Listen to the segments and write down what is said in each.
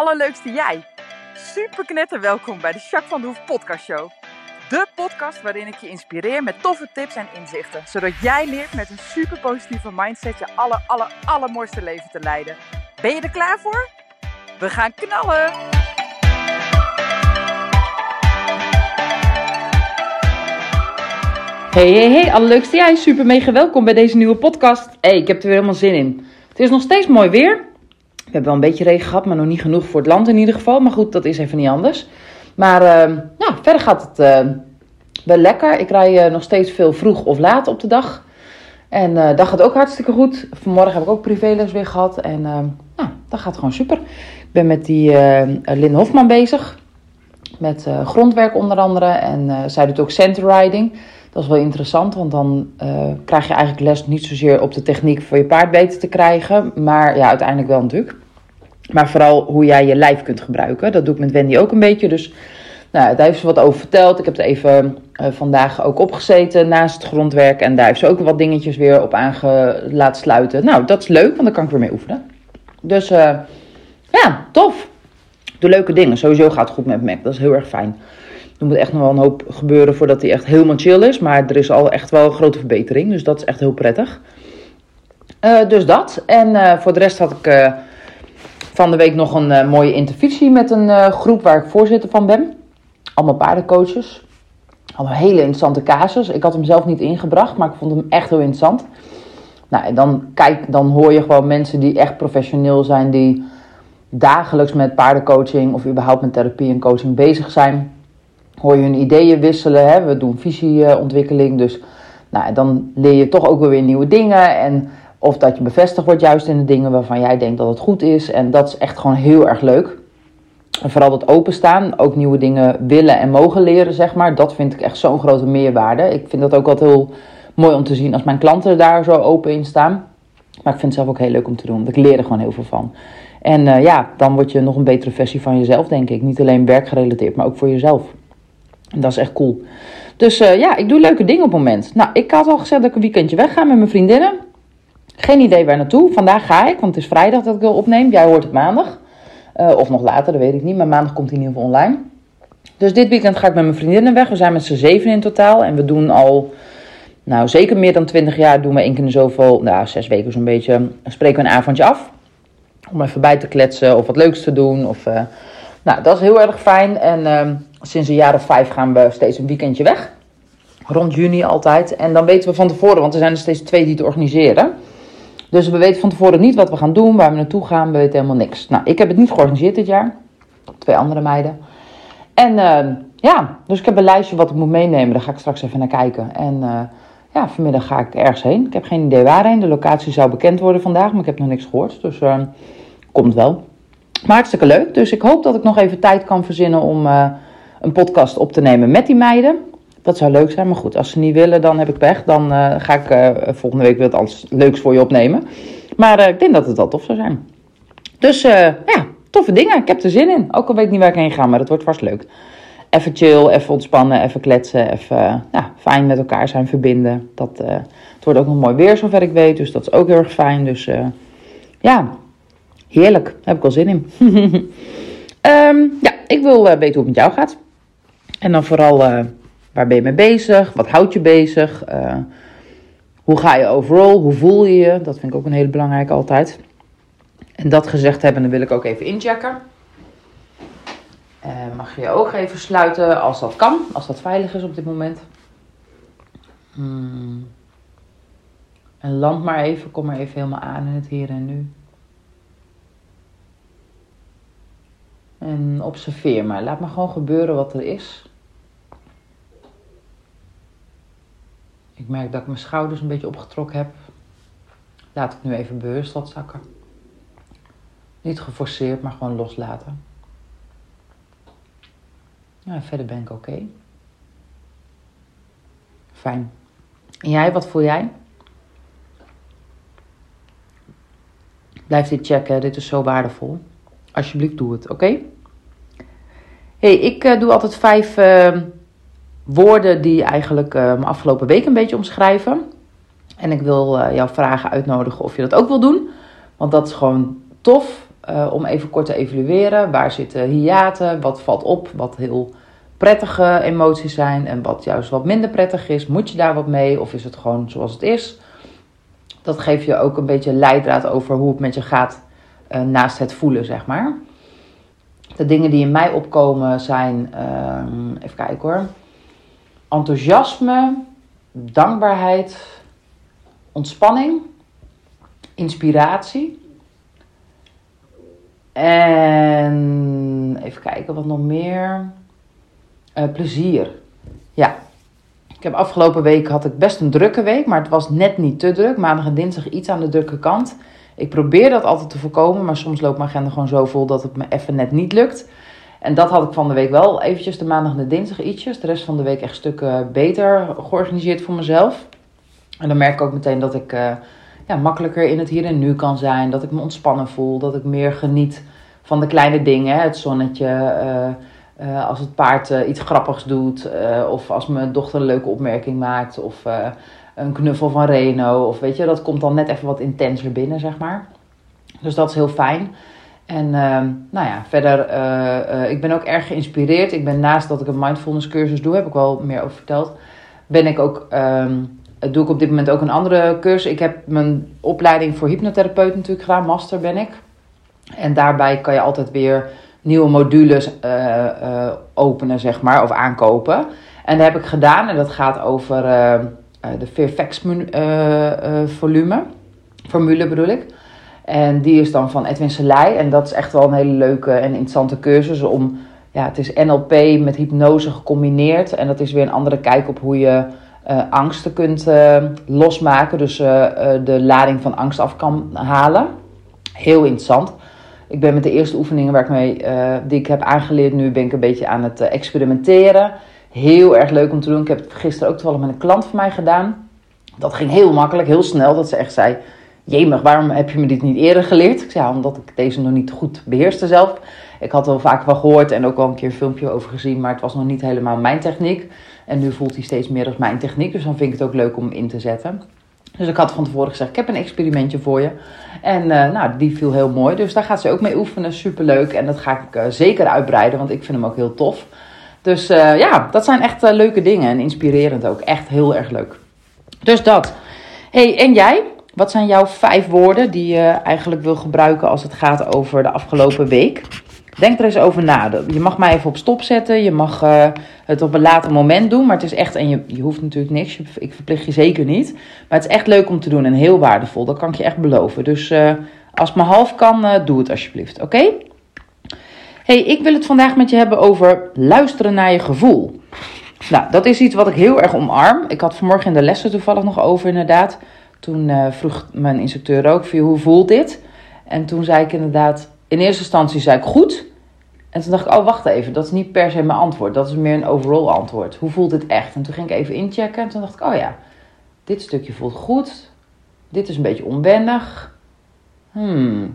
allerleukste jij. Super knetter welkom bij de Jacques van de Hoef podcast show. De podcast waarin ik je inspireer met toffe tips en inzichten. Zodat jij leert met een super positieve mindset je allermooiste leven te leiden. Ben je er klaar voor? We gaan knallen! Hey, allerleukste jij. Super mega welkom bij deze nieuwe podcast. Hey, ik heb er weer helemaal zin in. Het is nog steeds mooi weer. We hebben wel een beetje regen gehad, maar nog niet genoeg voor het land in ieder geval. Maar goed, dat is even niet anders. Maar verder gaat het wel lekker. Ik rij nog steeds veel vroeg of laat op de dag. En dat gaat ook hartstikke goed. Vanmorgen heb ik ook privéles weer gehad. En dat gaat gewoon super. Ik ben met die Lin Hofman bezig. Met grondwerk onder andere. En zij doet ook centerriding. Dat is wel interessant, want dan krijg je eigenlijk les niet zozeer op de techniek voor je paard beter te krijgen. Maar ja, uiteindelijk wel natuurlijk. Maar vooral hoe jij je lijf kunt gebruiken. Dat doe ik met Wendy ook een beetje. Dus daar heeft ze wat over verteld. Ik heb er even vandaag ook opgezeten naast het grondwerk. En daar heeft ze ook wat dingetjes weer op laten sluiten. Nou, dat is leuk, want daar kan ik weer mee oefenen. Dus tof. Doe leuke dingen. Sowieso gaat het goed met Mac. Dat is heel erg fijn. Er moet echt nog wel een hoop gebeuren voordat hij echt helemaal chill is. Maar er is al echt wel een grote verbetering. Dus dat is echt heel prettig. Dus dat. En voor de rest had ik van de week nog een mooie intervisie met een groep waar ik voorzitter van ben. Allemaal paardencoaches. Allemaal hele interessante casus. Ik had hem zelf niet ingebracht, maar ik vond hem echt heel interessant. Nou, en dan hoor je gewoon mensen die echt professioneel zijn. Die dagelijks met paardencoaching of überhaupt met therapie en coaching bezig zijn. Hoor je hun ideeën wisselen, hè? We doen visieontwikkeling, dus dan leer je toch ook weer nieuwe dingen. En of dat je bevestigd wordt juist in de dingen waarvan jij denkt dat het goed is. En dat is echt gewoon heel erg leuk. En vooral dat openstaan, ook nieuwe dingen willen en mogen leren, zeg maar. Dat vind ik echt zo'n grote meerwaarde. Ik vind dat ook altijd heel mooi om te zien als mijn klanten daar zo open in staan. Maar ik vind het zelf ook heel leuk om te doen, want ik leer er gewoon heel veel van. En dan word je nog een betere versie van jezelf, denk ik. Niet alleen werkgerelateerd, maar ook voor jezelf. En dat is echt cool. Dus ik doe leuke dingen op het moment. Nou, ik had al gezegd dat ik een weekendje wegga met mijn vriendinnen. Geen idee waar naartoe. Vandaag ga ik, want het is vrijdag dat ik wil opnemen. Jij hoort het maandag. Of nog later, dat weet ik niet. Maar maandag komt hij in ieder geval online. Dus dit weekend ga ik met mijn vriendinnen weg. We zijn met z'n 7 in totaal. En we doen al, zeker meer dan 20 jaar, doen we 1 keer in zoveel, 6 weken zo'n beetje. Dan spreken we een avondje af. Om even bij te kletsen of wat leuks te doen. Of, dat is heel erg fijn. En sinds een jaar of 5 gaan we steeds een weekendje weg. Rond juni altijd. En dan weten we van tevoren, want er zijn er steeds 2 die te organiseren. Dus we weten van tevoren niet wat we gaan doen, waar we naartoe gaan. We weten helemaal niks. Nou, ik heb het niet georganiseerd dit jaar. 2 andere meiden. En dus ik heb een lijstje wat ik moet meenemen. Daar ga ik straks even naar kijken. En vanmiddag ga ik ergens heen. Ik heb geen idee waarheen. De locatie zou bekend worden vandaag, maar ik heb nog niks gehoord. Dus komt wel. Maar hartstikke leuk. Dus ik hoop dat ik nog even tijd kan verzinnen om een podcast op te nemen met die meiden. Dat zou leuk zijn. Maar goed, als ze niet willen, dan heb ik pech. Dan ga ik volgende week weer wat leuks voor je opnemen. Maar ik denk dat het wel tof zou zijn. Dus toffe dingen. Ik heb er zin in. Ook al weet ik niet waar ik heen ga, maar het wordt vast leuk. Even chill, even ontspannen, even kletsen. Even fijn met elkaar zijn, verbinden. Dat, het wordt ook nog mooi weer, zover ik weet. Dus dat is ook heel erg fijn. Dus heerlijk. Daar heb ik wel zin in. Ik wil weten hoe het met jou gaat. En dan vooral, waar ben je mee bezig? Wat houdt je bezig? Hoe ga je overal? Hoe voel je je? Dat vind ik ook een hele belangrijke altijd. En dat gezegd hebben, dan wil ik ook even inchecken. Mag je je ogen even sluiten als dat kan. Als dat veilig is op dit moment. En land maar even. Kom maar even helemaal aan in het hier en nu. En observeer maar. Laat maar gewoon gebeuren wat er is. Ik merk dat ik mijn schouders een beetje opgetrokken heb. Laat ik nu even bewust wat zakken. Niet geforceerd, maar gewoon loslaten. Ja, verder ben ik oké. Fijn. En jij, wat voel jij? Blijf dit checken, dit is zo waardevol. Alsjeblieft, doe het, oké? Hey, ik doe altijd 5... woorden die eigenlijk mijn afgelopen week een beetje omschrijven. En ik wil jou vragen, uitnodigen of je dat ook wil doen. Want dat is gewoon tof. om even kort te evalueren. Waar zitten hiaten? Wat valt op? Wat heel prettige emoties zijn en wat juist wat minder prettig is. Moet je daar wat mee of is het gewoon zoals het is? Dat geeft je ook een beetje leidraad over hoe het met je gaat naast het voelen, zeg maar. De dingen die in mij opkomen zijn, even kijken hoor, enthousiasme, dankbaarheid, ontspanning, inspiratie. En even kijken wat nog meer. Plezier. Ja. Ik heb afgelopen week had ik best een drukke week, maar het was net niet te druk. Maandag en dinsdag iets aan de drukke kant. Ik probeer dat altijd te voorkomen, maar soms loopt mijn agenda gewoon zo vol dat het me even net niet lukt. En dat had ik van de week wel eventjes, de maandag en de dinsdag ietsjes. De rest van de week echt stukken beter georganiseerd voor mezelf. En dan merk ik ook meteen dat ik makkelijker in het hier en nu kan zijn. Dat ik me ontspannen voel, dat ik meer geniet van de kleine dingen. Het zonnetje, als het paard iets grappigs doet. Of als mijn dochter een leuke opmerking maakt. Of een knuffel van Reno. Of weet je, dat komt dan net even wat intenser binnen, zeg maar. Dus dat is heel fijn. En verder, ik ben ook erg geïnspireerd. Ik ben naast dat ik een mindfulness cursus doe, heb ik wel meer over verteld. Doe ik op dit moment ook een andere cursus. Ik heb mijn opleiding voor hypnotherapeut natuurlijk gedaan. Master ben ik. En daarbij kan je altijd weer nieuwe modules openen, zeg maar, of aankopen. En dat heb ik gedaan en dat gaat over de Fear Facts formule bedoel ik. En die is dan van Edwin Selay. En dat is echt wel een hele leuke en interessante cursus. Het is NLP met hypnose gecombineerd. En dat is weer een andere kijk op hoe je angsten kunt losmaken. Dus de lading van angst af kan halen. Heel interessant. Ik ben met de eerste oefeningen die ik heb aangeleerd nu, ben ik een beetje aan het experimenteren. Heel erg leuk om te doen. Ik heb het gisteren ook toevallig met een klant van mij gedaan. Dat ging heel makkelijk, heel snel. Dat ze echt zei, jemig, waarom heb je me dit niet eerder geleerd? Ik zei, omdat ik deze nog niet goed beheerste zelf. Ik had er vaak wel gehoord en ook wel een keer een filmpje over gezien. Maar het was nog niet helemaal mijn techniek. En nu voelt hij steeds meer als mijn techniek. Dus dan vind ik het ook leuk om in te zetten. Dus ik had van tevoren gezegd, ik heb een experimentje voor je. En die viel heel mooi. Dus daar gaat ze ook mee oefenen. Superleuk. En dat ga ik zeker uitbreiden, want ik vind hem ook heel tof. Dus dat zijn echt leuke dingen. En inspirerend ook. Echt heel erg leuk. Dus dat. Hey, en jij? Wat zijn jouw 5 woorden die je eigenlijk wil gebruiken als het gaat over de afgelopen week? Denk er eens over na. Je mag mij even op stop zetten. Je mag het op een later moment doen. Maar het is echt, en je hoeft natuurlijk niks. Ik verplicht je zeker niet. Maar het is echt leuk om te doen en heel waardevol. Dat kan ik je echt beloven. Dus als het maar half kan, doe het alsjeblieft. Oké? Hey, ik wil het vandaag met je hebben over luisteren naar je gevoel. Nou, dat is iets wat ik heel erg omarm. Ik had vanmorgen in de lessen toevallig nog over inderdaad. Toen vroeg mijn instructeur ook, hoe voelt dit? En toen zei ik inderdaad, in eerste instantie zei ik goed. En toen dacht ik, wacht even, dat is niet per se mijn antwoord. Dat is meer een overall antwoord. Hoe voelt dit echt? En toen ging ik even inchecken en toen dacht ik, dit stukje voelt goed. Dit is een beetje onwennig.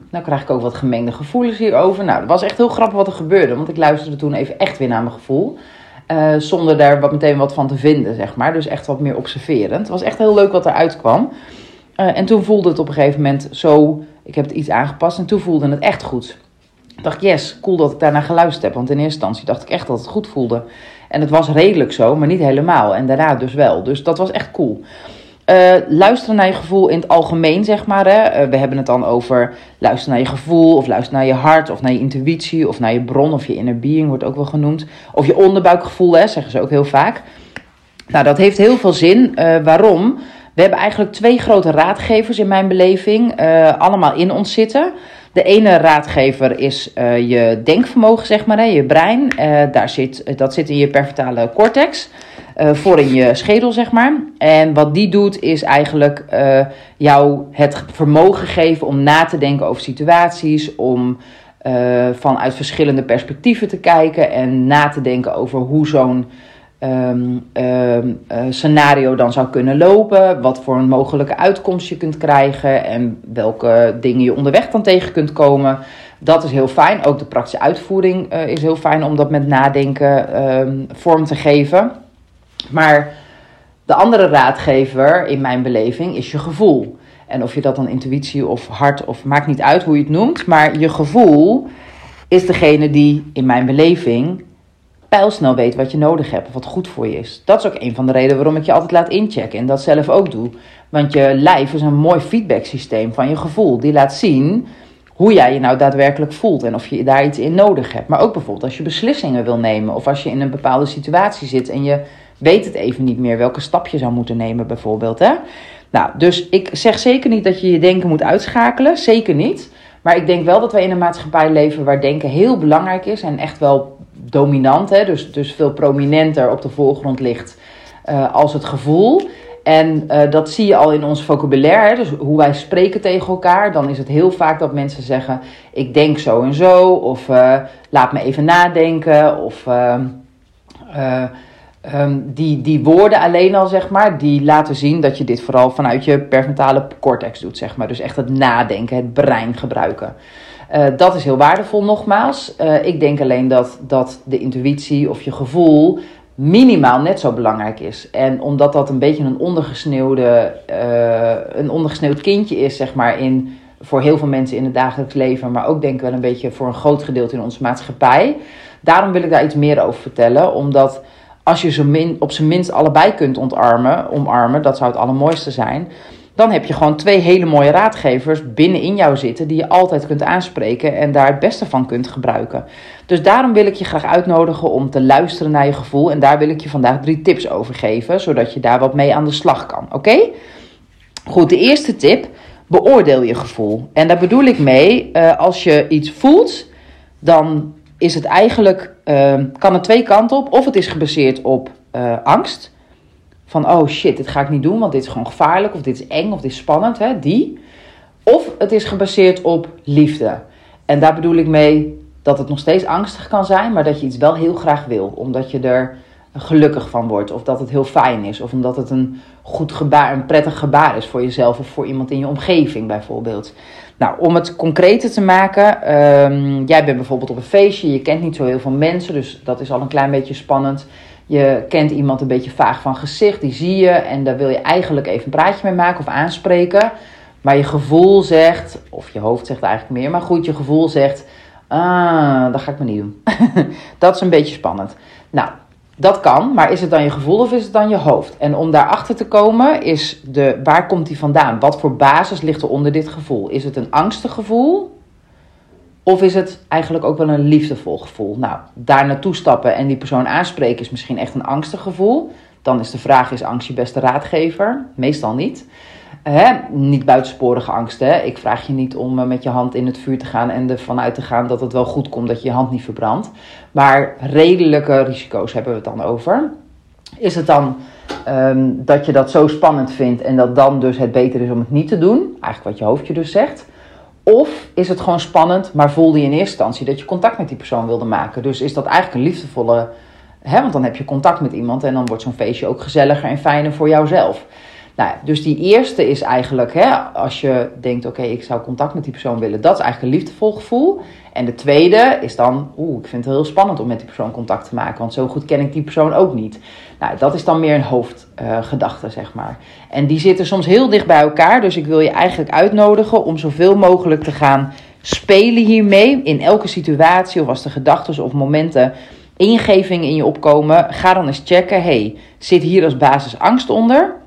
Nou krijg ik ook wat gemengde gevoelens hierover. Nou, dat was echt heel grappig wat er gebeurde. Want ik luisterde toen even echt weer naar mijn gevoel. Zonder daar meteen wat van te vinden, zeg maar. Dus echt wat meer observerend. Het was echt heel leuk wat eruit kwam. En toen voelde het op een gegeven moment zo, ik heb het iets aangepast en toen voelde het echt goed. Ik dacht, yes, cool dat ik daarna geluisterd heb. Want in eerste instantie dacht ik echt dat het goed voelde. En het was redelijk zo, maar niet helemaal. En daarna dus wel. Dus dat was echt cool. Luisteren naar je gevoel in het algemeen, zeg maar. Hè? We hebben het dan over luisteren naar je gevoel, of luisteren naar je hart, of naar je intuïtie, of naar je bron, of je inner being wordt ook wel genoemd. Of je onderbuikgevoel, hè, zeggen ze ook heel vaak. Nou, dat heeft heel veel zin. Waarom? We hebben eigenlijk 2 grote raadgevers in mijn beleving, allemaal in ons zitten. De ene raadgever is je denkvermogen, zeg maar, hè, je brein. Dat zit in je prefrontale cortex. Voor in je schedel, zeg maar. En wat die doet is eigenlijk jou het vermogen geven om na te denken over situaties. Om vanuit verschillende perspectieven te kijken. En na te denken over hoe zo'n scenario dan zou kunnen lopen. Wat voor een mogelijke uitkomst je kunt krijgen. En welke dingen je onderweg dan tegen kunt komen. Dat is heel fijn. Ook de praktische uitvoering is heel fijn om dat met nadenken vorm te geven. Maar De andere raadgever in mijn beleving is je gevoel. En of je dat dan intuïtie of hart of maakt niet uit hoe je het noemt. Maar je gevoel is degene die in mijn beleving pijlsnel weet wat je nodig hebt of wat goed voor je is. Dat is ook een van de redenen waarom ik je altijd laat inchecken en dat zelf ook doe. Want je lijf is een mooi feedbacksysteem van je gevoel. Die laat zien hoe jij je nou daadwerkelijk voelt en of je daar iets in nodig hebt. Maar ook bijvoorbeeld als je beslissingen wil nemen of als je in een bepaalde situatie zit en je weet het even niet meer welke stap je zou moeten nemen bijvoorbeeld. Hè? Nou, dus ik zeg zeker niet dat je je denken moet uitschakelen. Zeker niet. Maar ik denk wel dat we in een maatschappij leven waar denken heel belangrijk is en echt wel dominant, hè? Dus veel prominenter op de voorgrond ligt als het gevoel. En dat zie je al in ons vocabulaire, hè? Dus hoe wij spreken tegen elkaar. Dan is het heel vaak dat mensen zeggen, ik denk zo en zo. Of laat me even nadenken. Of die woorden alleen al, zeg maar, die laten zien dat je dit vooral vanuit je prefrontale cortex doet, zeg maar. Dus echt het nadenken, het brein gebruiken. Dat is heel waardevol, nogmaals. Ik denk alleen dat de intuïtie of je gevoel minimaal net zo belangrijk is. En omdat dat een beetje een ondergesneeuwd kindje is, zeg maar, voor heel veel mensen in het dagelijks leven, maar ook denk ik wel een beetje voor een groot gedeelte in onze maatschappij. Daarom wil ik daar iets meer over vertellen, omdat als je op zijn minst allebei kunt omarmen, dat zou het allermooiste zijn. Dan heb je gewoon twee hele mooie raadgevers binnenin jou zitten die je altijd kunt aanspreken en daar het beste van kunt gebruiken. Dus daarom wil ik je graag uitnodigen om te luisteren naar je gevoel. En daar wil ik je vandaag 3 tips over geven, zodat je daar wat mee aan de slag kan. Oké? Goed, de eerste tip, beoordeel je gevoel. En daar bedoel ik mee, als je iets voelt, dan is het eigenlijk, kan het twee kanten op. Of het is gebaseerd op angst. Van, oh shit, dit ga ik niet doen, want dit is gewoon gevaarlijk. Of dit is eng, of dit is spannend, hè, die. Of het is gebaseerd op liefde. En daar bedoel ik mee dat het nog steeds angstig kan zijn, maar dat je iets wel heel graag wil. Omdat je er gelukkig van wordt. Of dat het heel fijn is. Of omdat het een goed gebaar, een prettig gebaar is voor jezelf of voor iemand in je omgeving bijvoorbeeld. Nou, om het concreter te maken. Jij bent bijvoorbeeld op een feestje. Je kent niet zo heel veel mensen, dus dat is al een klein beetje spannend. Je kent iemand een beetje vaag van gezicht, die zie je en daar wil je eigenlijk even een praatje mee maken of aanspreken. Maar je gevoel zegt, of je hoofd zegt eigenlijk meer, maar goed, je gevoel zegt, ah, dat ga ik maar niet doen. Dat is een beetje spannend. Nou, dat kan, maar is het dan je gevoel of is het dan je hoofd? En om daarachter te komen is, waar komt die vandaan? Wat voor basis ligt er onder dit gevoel? Is het een angstig gevoel? Of is het eigenlijk ook wel een liefdevol gevoel? Nou, daar naartoe stappen en die persoon aanspreken is misschien echt een angstig gevoel. Dan is de vraag, is angst je beste raadgever? Meestal niet. Niet buitensporige angst. Hè? Ik vraag je niet om met je hand in het vuur te gaan en ervan uit te gaan dat het wel goed komt dat je je hand niet verbrandt. Maar redelijke risico's hebben we het dan over. Is het dan dat je dat zo spannend vindt en dat dan dus het beter is om het niet te doen? Eigenlijk wat je hoofdje dus zegt. Of is het gewoon spannend, maar voelde je in eerste instantie dat je contact met die persoon wilde maken. Dus is dat eigenlijk een liefdevolle, hè, want dan heb je contact met iemand en dan wordt zo'n feestje ook gezelliger en fijner voor jouzelf. Nou, dus die eerste is eigenlijk, hè, als je denkt, oké, ik zou contact met die persoon willen. Dat is eigenlijk een liefdevol gevoel. En de tweede is dan, ik vind het heel spannend om met die persoon contact te maken. Want zo goed ken ik die persoon ook niet. Nou, dat is dan meer een hoofdgedachte, zeg maar. En die zitten soms heel dicht bij elkaar. Dus ik wil je eigenlijk uitnodigen om zoveel mogelijk te gaan spelen hiermee. In elke situatie of als de gedachten of momenten ingevingen in je opkomen. Ga dan eens checken, zit hier als basis angst onder?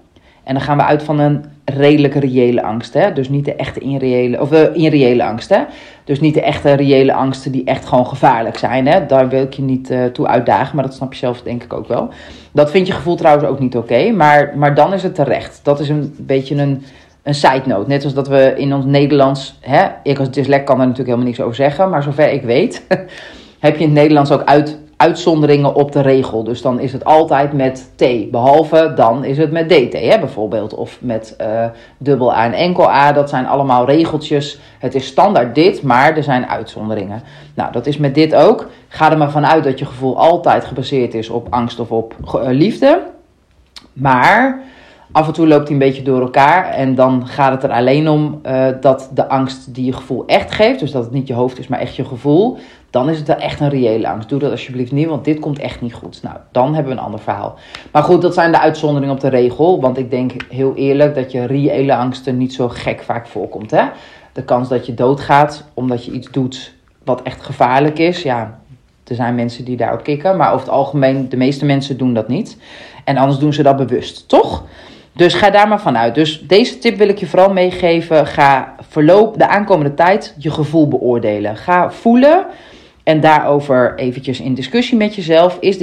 En dan gaan we uit van een redelijke reële angst. Hè? Dus niet de echte inreële angst. Hè? Dus niet de echte reële angsten die echt gewoon gevaarlijk zijn. Hè? Daar wil ik je niet toe uitdagen. Maar dat snap je zelf denk ik ook wel. Dat vindt je gevoel trouwens ook niet oké. Maar dan is het terecht. Dat is een beetje een side note. Net als dat we in ons Nederlands... Hè? Ik als dyslect kan daar natuurlijk helemaal niks over zeggen. Maar zover ik weet heb je in het Nederlands ook uitzonderingen op de regel. Dus dan is het altijd met T. Behalve dan is het met DT hè, bijvoorbeeld. Of met dubbel A en enkel A. Dat zijn allemaal regeltjes. Het is standaard dit, maar er zijn uitzonderingen. Nou, dat is met dit ook. Ga er maar vanuit dat je gevoel altijd gebaseerd is op angst of op liefde. Maar Af en toe loopt hij een beetje door elkaar. En dan gaat het er alleen om dat de angst die je gevoel echt geeft, dus dat het niet je hoofd is, maar echt je gevoel, dan is het wel echt een reële angst. Doe dat alsjeblieft niet, want dit komt echt niet goed. Nou, dan hebben we een ander verhaal. Maar goed, dat zijn de uitzonderingen op de regel. Want ik denk heel eerlijk dat je reële angsten niet zo gek vaak voorkomt. Hè? De kans dat je doodgaat omdat je iets doet wat echt gevaarlijk is, ja, er zijn mensen die daarop kikken. Maar over het algemeen, de meeste mensen doen dat niet. En anders doen ze dat bewust, toch? Dus ga daar maar vanuit. Dus deze tip wil ik je vooral meegeven. Ga de aankomende tijd je gevoel beoordelen. Ga voelen en daarover eventjes in discussie met jezelf. Is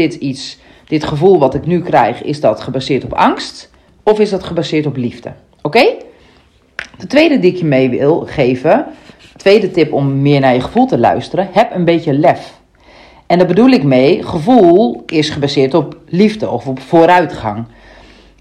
dit gevoel wat ik nu krijg, is dat gebaseerd op angst? Of is dat gebaseerd op liefde? Oké? De tweede die ik je mee wil geven, tweede tip om meer naar je gevoel te luisteren. Heb een beetje lef. En daar bedoel ik mee, gevoel is gebaseerd op liefde of op vooruitgang.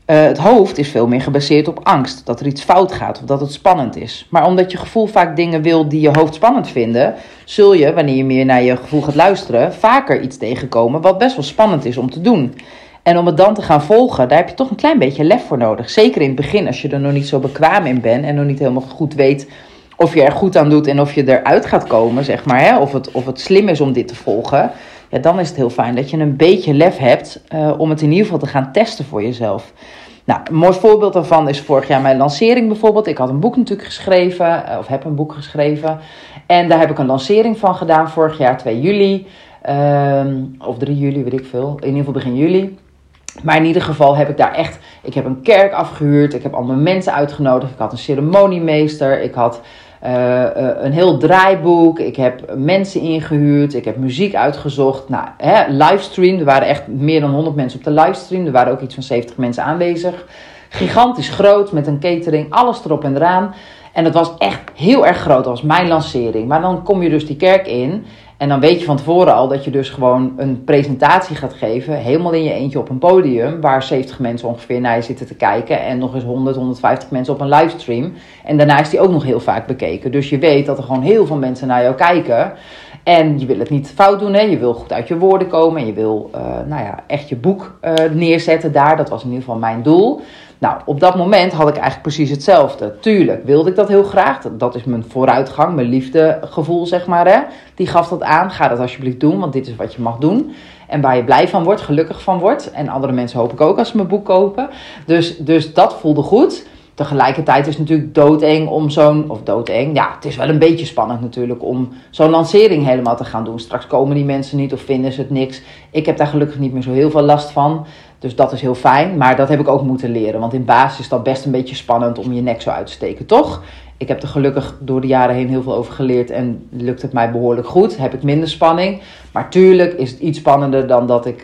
Het hoofd is veel meer gebaseerd op angst, dat er iets fout gaat of dat het spannend is. Maar omdat je gevoel vaak dingen wil die je hoofd spannend vinden, zul je, wanneer je meer naar je gevoel gaat luisteren, vaker iets tegenkomen wat best wel spannend is om te doen. En om het dan te gaan volgen, daar heb je toch een klein beetje lef voor nodig. Zeker in het begin, als je er nog niet zo bekwaam in bent en nog niet helemaal goed weet of je er goed aan doet en of je eruit gaat komen, zeg maar, hè? Of het slim is om dit te volgen. Ja, dan is het heel fijn dat je een beetje lef hebt om het in ieder geval te gaan testen voor jezelf. Nou, een mooi voorbeeld daarvan is vorig jaar mijn lancering bijvoorbeeld. Ik had een boek natuurlijk geschreven, of heb een boek geschreven. En daar heb ik een lancering van gedaan vorig jaar, 2 juli. Of 3 juli, weet ik veel. In ieder geval begin juli. Maar in ieder geval heb ik daar echt... Ik heb een kerk afgehuurd, ik heb allemaal mensen uitgenodigd. Ik had een ceremoniemeester, ik had... een heel draaiboek, ik heb mensen ingehuurd, ik heb muziek uitgezocht. Nou, livestream, er waren echt meer dan 100 mensen op de livestream. Er waren ook iets van 70 mensen aanwezig. Gigantisch groot, met een catering, alles erop en eraan. En dat was echt heel erg groot, dat was mijn lancering. Maar dan kom je dus die kerk in en dan weet je van tevoren al dat je dus gewoon een presentatie gaat geven. Helemaal in je eentje op een podium waar 70 mensen ongeveer naar je zitten te kijken. En nog eens 100, 150 mensen op een livestream. En daarna is die ook nog heel vaak bekeken. Dus je weet dat er gewoon heel veel mensen naar jou kijken. En je wil het niet fout doen, hè? Je wil goed uit je woorden komen. En je wil echt je boek neerzetten daar. Dat was in ieder geval mijn doel. Nou, op dat moment had ik eigenlijk precies hetzelfde. Tuurlijk wilde ik dat heel graag. Dat is mijn vooruitgang, mijn liefdegevoel, zeg maar. Hè? Die gaf dat aan. Ga dat alsjeblieft doen, want dit is wat je mag doen. En waar je blij van wordt, gelukkig van wordt. En andere mensen hoop ik ook als ze mijn boek kopen. Dus dat voelde goed. Tegelijkertijd is het natuurlijk doodeng om het is wel een beetje spannend natuurlijk om zo'n lancering helemaal te gaan doen. Straks komen die mensen niet of vinden ze het niks. Ik heb daar gelukkig niet meer zo heel veel last van. Dus dat is heel fijn, maar dat heb ik ook moeten leren. Want in basis is dat best een beetje spannend om je nek zo uit te steken, toch? Ik heb er gelukkig door de jaren heen heel veel over geleerd en lukt het mij behoorlijk goed. Heb ik minder spanning. Maar tuurlijk is het iets spannender dan dat ik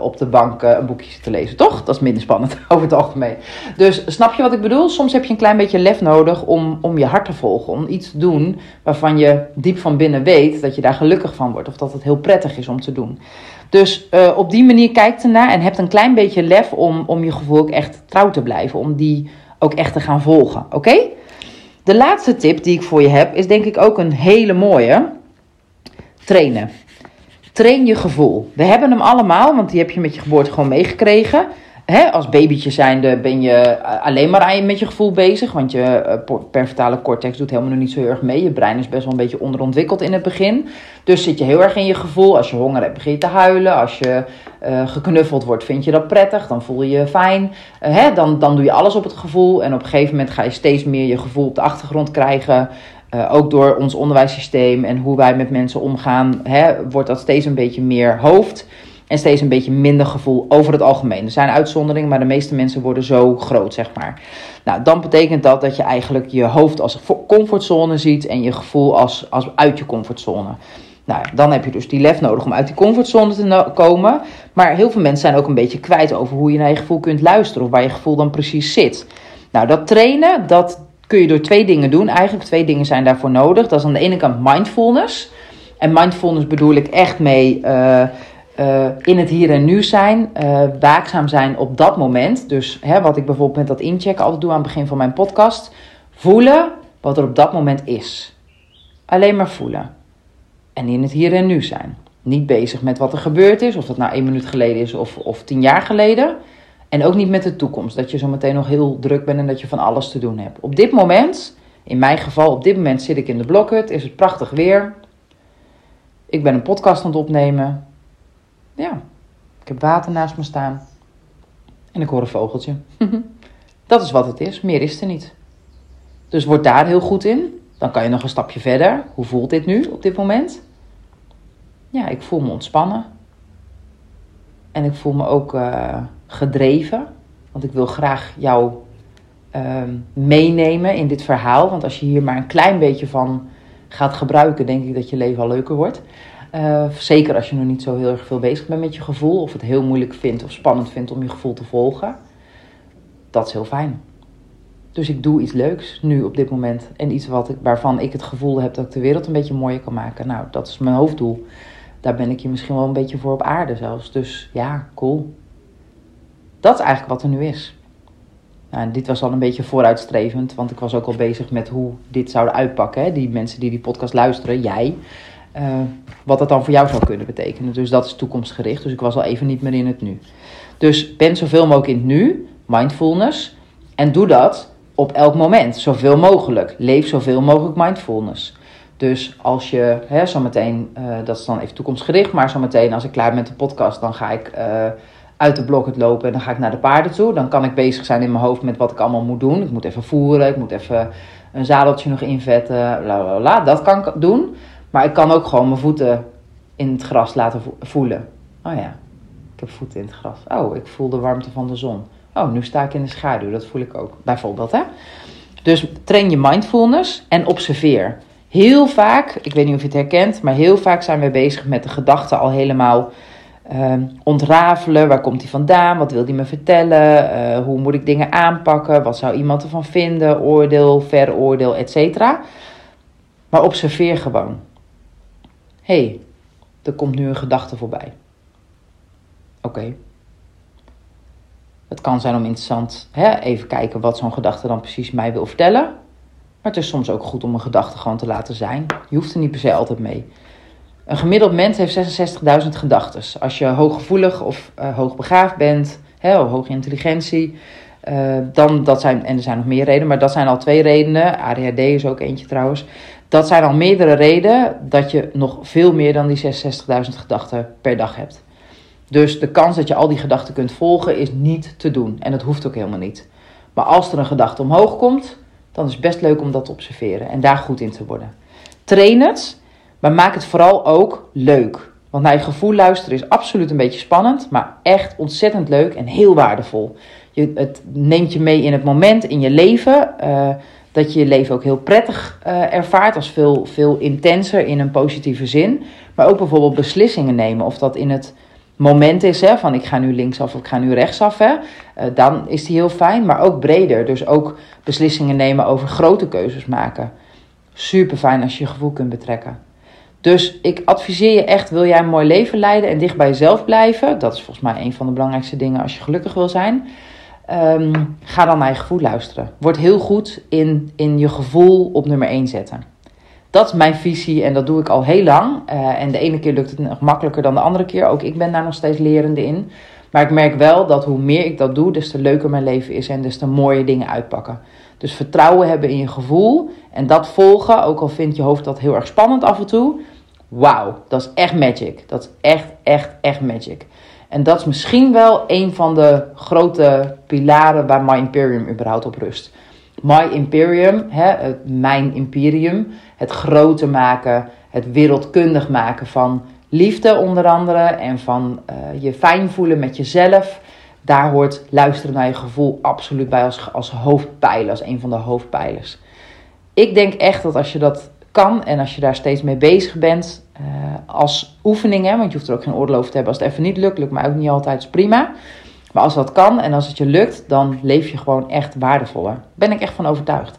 op de bank een boekje zit te lezen, toch? Dat is minder spannend over het algemeen. Dus snap je wat ik bedoel? Soms heb je een klein beetje lef nodig om je hart te volgen. Om iets te doen waarvan je diep van binnen weet dat je daar gelukkig van wordt. Of dat het heel prettig is om te doen. Dus op die manier kijk ernaar en heb een klein beetje lef om je gevoel ook echt trouw te blijven. Om die ook echt te gaan volgen, oké? De laatste tip die ik voor je heb is denk ik ook een hele mooie. Trainen. Train je gevoel. We hebben hem allemaal, want die heb je met je geboorte gewoon meegekregen. Als babytje zijnde ben je alleen maar met je gevoel bezig. Want je prefrontale cortex doet helemaal nog niet zo heel erg mee. Je brein is best wel een beetje onderontwikkeld in het begin. Dus zit je heel erg in je gevoel. Als je honger hebt, begin je te huilen. Als je geknuffeld wordt, vind je dat prettig. Dan voel je je fijn. Dan doe je alles op het gevoel. En op een gegeven moment ga je steeds meer je gevoel op de achtergrond krijgen. Ook door ons onderwijssysteem en hoe wij met mensen omgaan, wordt dat steeds een beetje meer hoofd. En steeds een beetje minder gevoel over het algemeen. Er zijn uitzonderingen, maar de meeste mensen worden zo groot, zeg maar. Nou, dan betekent dat je eigenlijk je hoofd als comfortzone ziet en je gevoel als uit je comfortzone. Nou, dan heb je dus die lef nodig om uit die comfortzone te komen. Maar heel veel mensen zijn ook een beetje kwijt over hoe je naar je gevoel kunt luisteren of waar je gevoel dan precies zit. Nou, dat trainen, dat kun je door 2 dingen doen. Eigenlijk 2 dingen zijn daarvoor nodig. Dat is aan de ene kant mindfulness. En mindfulness bedoel ik echt mee... in het hier en nu zijn, waakzaam zijn op dat moment. Dus wat ik bijvoorbeeld met dat inchecken altijd doe aan het begin van mijn podcast. Voelen wat er op dat moment is. Alleen maar voelen. En in het hier en nu zijn. Niet bezig met wat er gebeurd is. Of dat nou 1 minuut geleden is of 10 jaar geleden. En ook niet met de toekomst, dat je zo meteen nog heel druk bent en dat je van alles te doen hebt. Op dit moment, in mijn geval, op dit moment zit ik in de Blokhut, is het prachtig weer. Ik ben een podcast aan het opnemen. Ja, ik heb water naast me staan. En ik hoor een vogeltje. Dat is wat het is, meer is er niet. Dus word daar heel goed in. Dan kan je nog een stapje verder. Hoe voelt dit nu op dit moment? Ja, ik voel me ontspannen. En ik voel me ook gedreven. Want ik wil graag jou meenemen in dit verhaal. Want als je hier maar een klein beetje van gaat gebruiken, denk ik dat je leven al leuker wordt. Zeker als je nog niet zo heel erg veel bezig bent met je gevoel. Of het heel moeilijk vindt of spannend vindt om je gevoel te volgen. Dat is heel fijn. Dus ik doe iets leuks nu op dit moment. En iets waarvan ik het gevoel heb dat ik de wereld een beetje mooier kan maken. Nou, dat is mijn hoofddoel. Daar ben ik hier misschien wel een beetje voor op aarde zelfs. Dus ja, cool. Dat is eigenlijk wat er nu is. Nou, dit was al een beetje vooruitstrevend. Want ik was ook al bezig met hoe dit zou uitpakken. Hè? Die mensen die podcast luisteren, jij. Wat dat dan voor jou zou kunnen betekenen. Dus dat is toekomstgericht. Dus ik was al even niet meer in het nu. Dus ben zoveel mogelijk in het nu. Mindfulness. En doe dat op elk moment. Zoveel mogelijk. Leef zoveel mogelijk mindfulness. Dus als je zometeen, dat is dan even toekomstgericht. Maar zometeen als ik klaar ben met de podcast, dan ga ik uit de Blokhut lopen. En dan ga ik naar de paarden toe. Dan kan ik bezig zijn in mijn hoofd met wat ik allemaal moet doen. Ik moet even voeren. Ik moet even een zadeltje nog invetten. Dat kan ik doen. Maar ik kan ook gewoon mijn voeten in het gras laten voelen. Oh ja, ik heb voeten in het gras. Oh, ik voel de warmte van de zon. Oh, nu sta ik in de schaduw. Dat voel ik ook. Bijvoorbeeld, hè. Dus train je mindfulness en observeer. Heel vaak, ik weet niet of je het herkent, maar heel vaak zijn we bezig met de gedachten al helemaal ontrafelen. Waar komt die vandaan? Wat wil die me vertellen? Hoe moet ik dingen aanpakken? Wat zou iemand ervan vinden? Oordeel, veroordeel, et cetera. Maar observeer gewoon. Hé, er komt nu een gedachte voorbij. Oké. Het kan zijn om interessant, even kijken wat zo'n gedachte dan precies mij wil vertellen. Maar het is soms ook goed om een gedachte gewoon te laten zijn. Je hoeft er niet per se altijd mee. Een gemiddeld mens heeft 66.000 gedachten. Als je hooggevoelig of hoogbegaafd bent, of hoge intelligentie, en er zijn nog meer redenen, maar dat zijn al 2 redenen. ADHD is ook eentje trouwens. Dat zijn al meerdere redenen dat je nog veel meer dan die 66.000 gedachten per dag hebt. Dus de kans dat je al die gedachten kunt volgen is niet te doen. En dat hoeft ook helemaal niet. Maar als er een gedachte omhoog komt, dan is het best leuk om dat te observeren en daar goed in te worden. Train het, maar maak het vooral ook leuk. Want naar je gevoel luisteren is absoluut een beetje spannend, maar echt ontzettend leuk en heel waardevol. Het neemt je mee in het moment, in je leven, dat je je leven ook heel prettig ervaart, als veel intenser in een positieve zin. Maar ook bijvoorbeeld beslissingen nemen, of dat in het moment is, van ik ga nu linksaf of ik ga nu rechtsaf, dan is die heel fijn, maar ook breder. Dus ook beslissingen nemen over grote keuzes maken. Super fijn als je je gevoel kunt betrekken. Dus ik adviseer je echt, wil jij een mooi leven leiden en dicht bij jezelf blijven? Dat is volgens mij een van de belangrijkste dingen als je gelukkig wil zijn. Ga dan naar je gevoel luisteren. Word heel goed in je gevoel op nummer 1 zetten. Dat is mijn visie en dat doe ik al heel lang. En de ene keer lukt het nog makkelijker dan de andere keer. Ook ik ben daar nog steeds lerende in. Maar ik merk wel dat hoe meer ik dat doe, des te leuker mijn leven is en des te mooie dingen uitpakken. Dus vertrouwen hebben in je gevoel en dat volgen, ook al vindt je hoofd dat heel erg spannend af en toe. Wauw, dat is echt magic. Dat is echt magic. En dat is misschien wel een van de grote pilaren waar My Imperium überhaupt op rust. My Imperium, mijn imperium, het grote maken, het wereldkundig maken van liefde onder andere en van je fijn voelen met jezelf. Daar hoort luisteren naar je gevoel absoluut bij als hoofdpijler, als een van de hoofdpijlers. Ik denk echt dat als je dat kan en als je daar steeds mee bezig bent als oefening, want je hoeft er ook geen oordeel over te hebben als het even niet lukt, lukt mij ook niet altijd, is prima. Maar als dat kan en als het je lukt, dan leef je gewoon echt waardevoller. Daar ben ik echt van overtuigd.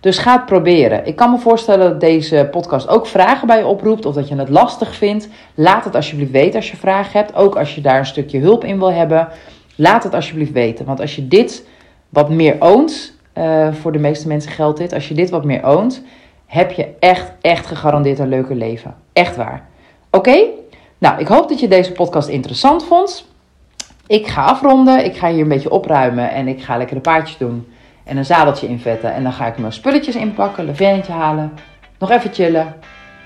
Dus ga het proberen. Ik kan me voorstellen dat deze podcast ook vragen bij je oproept of dat je het lastig vindt. Laat het alsjeblieft weten als je vragen hebt. Ook als je daar een stukje hulp in wil hebben. Laat het alsjeblieft weten. Want als je dit wat meer oont, voor de meeste mensen geldt dit. Als je dit wat meer oont, heb je echt gegarandeerd een leuker leven. Echt waar. Oké? Nou, ik hoop dat je deze podcast interessant vond. Ik ga afronden, ik ga hier een beetje opruimen en ik ga lekker de paardjes doen. En een zadeltje invetten en dan ga ik mijn spulletjes inpakken, Levinnetje halen, nog even chillen.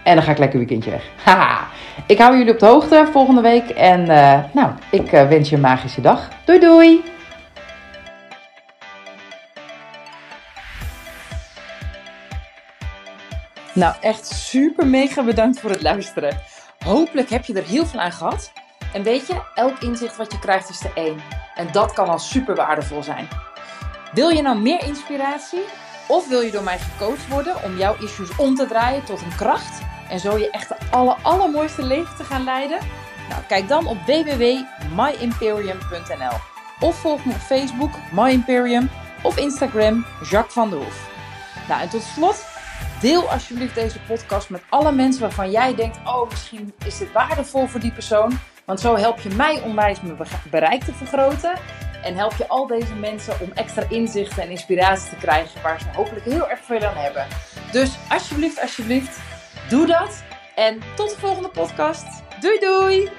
En dan ga ik lekker een weekendje weg. Haha, ik hou jullie op de hoogte volgende week en ik wens je een magische dag. Doei doei! Nou, echt super mega bedankt voor het luisteren. Hopelijk heb je er heel veel aan gehad. En weet je, elk inzicht wat je krijgt is de één. En dat kan al super waardevol zijn. Wil je nou meer inspiratie? Of wil je door mij gecoacht worden om jouw issues om te draaien tot een kracht? En zo je echt de allermooiste leven te gaan leiden? Nou, kijk dan op www.myimperium.nl. Of volg me op Facebook, My Imperium. Of Instagram, Jacques van de Hoef. Nou, en tot slot... Deel alsjeblieft deze podcast met alle mensen waarvan jij denkt... oh, misschien is dit waardevol voor die persoon. Want zo help je mij onwijs mijn bereik te vergroten. En help je al deze mensen om extra inzichten en inspiratie te krijgen... waar ze hopelijk heel erg veel aan hebben. Dus alsjeblieft, doe dat. En tot de volgende podcast. Doei, doei!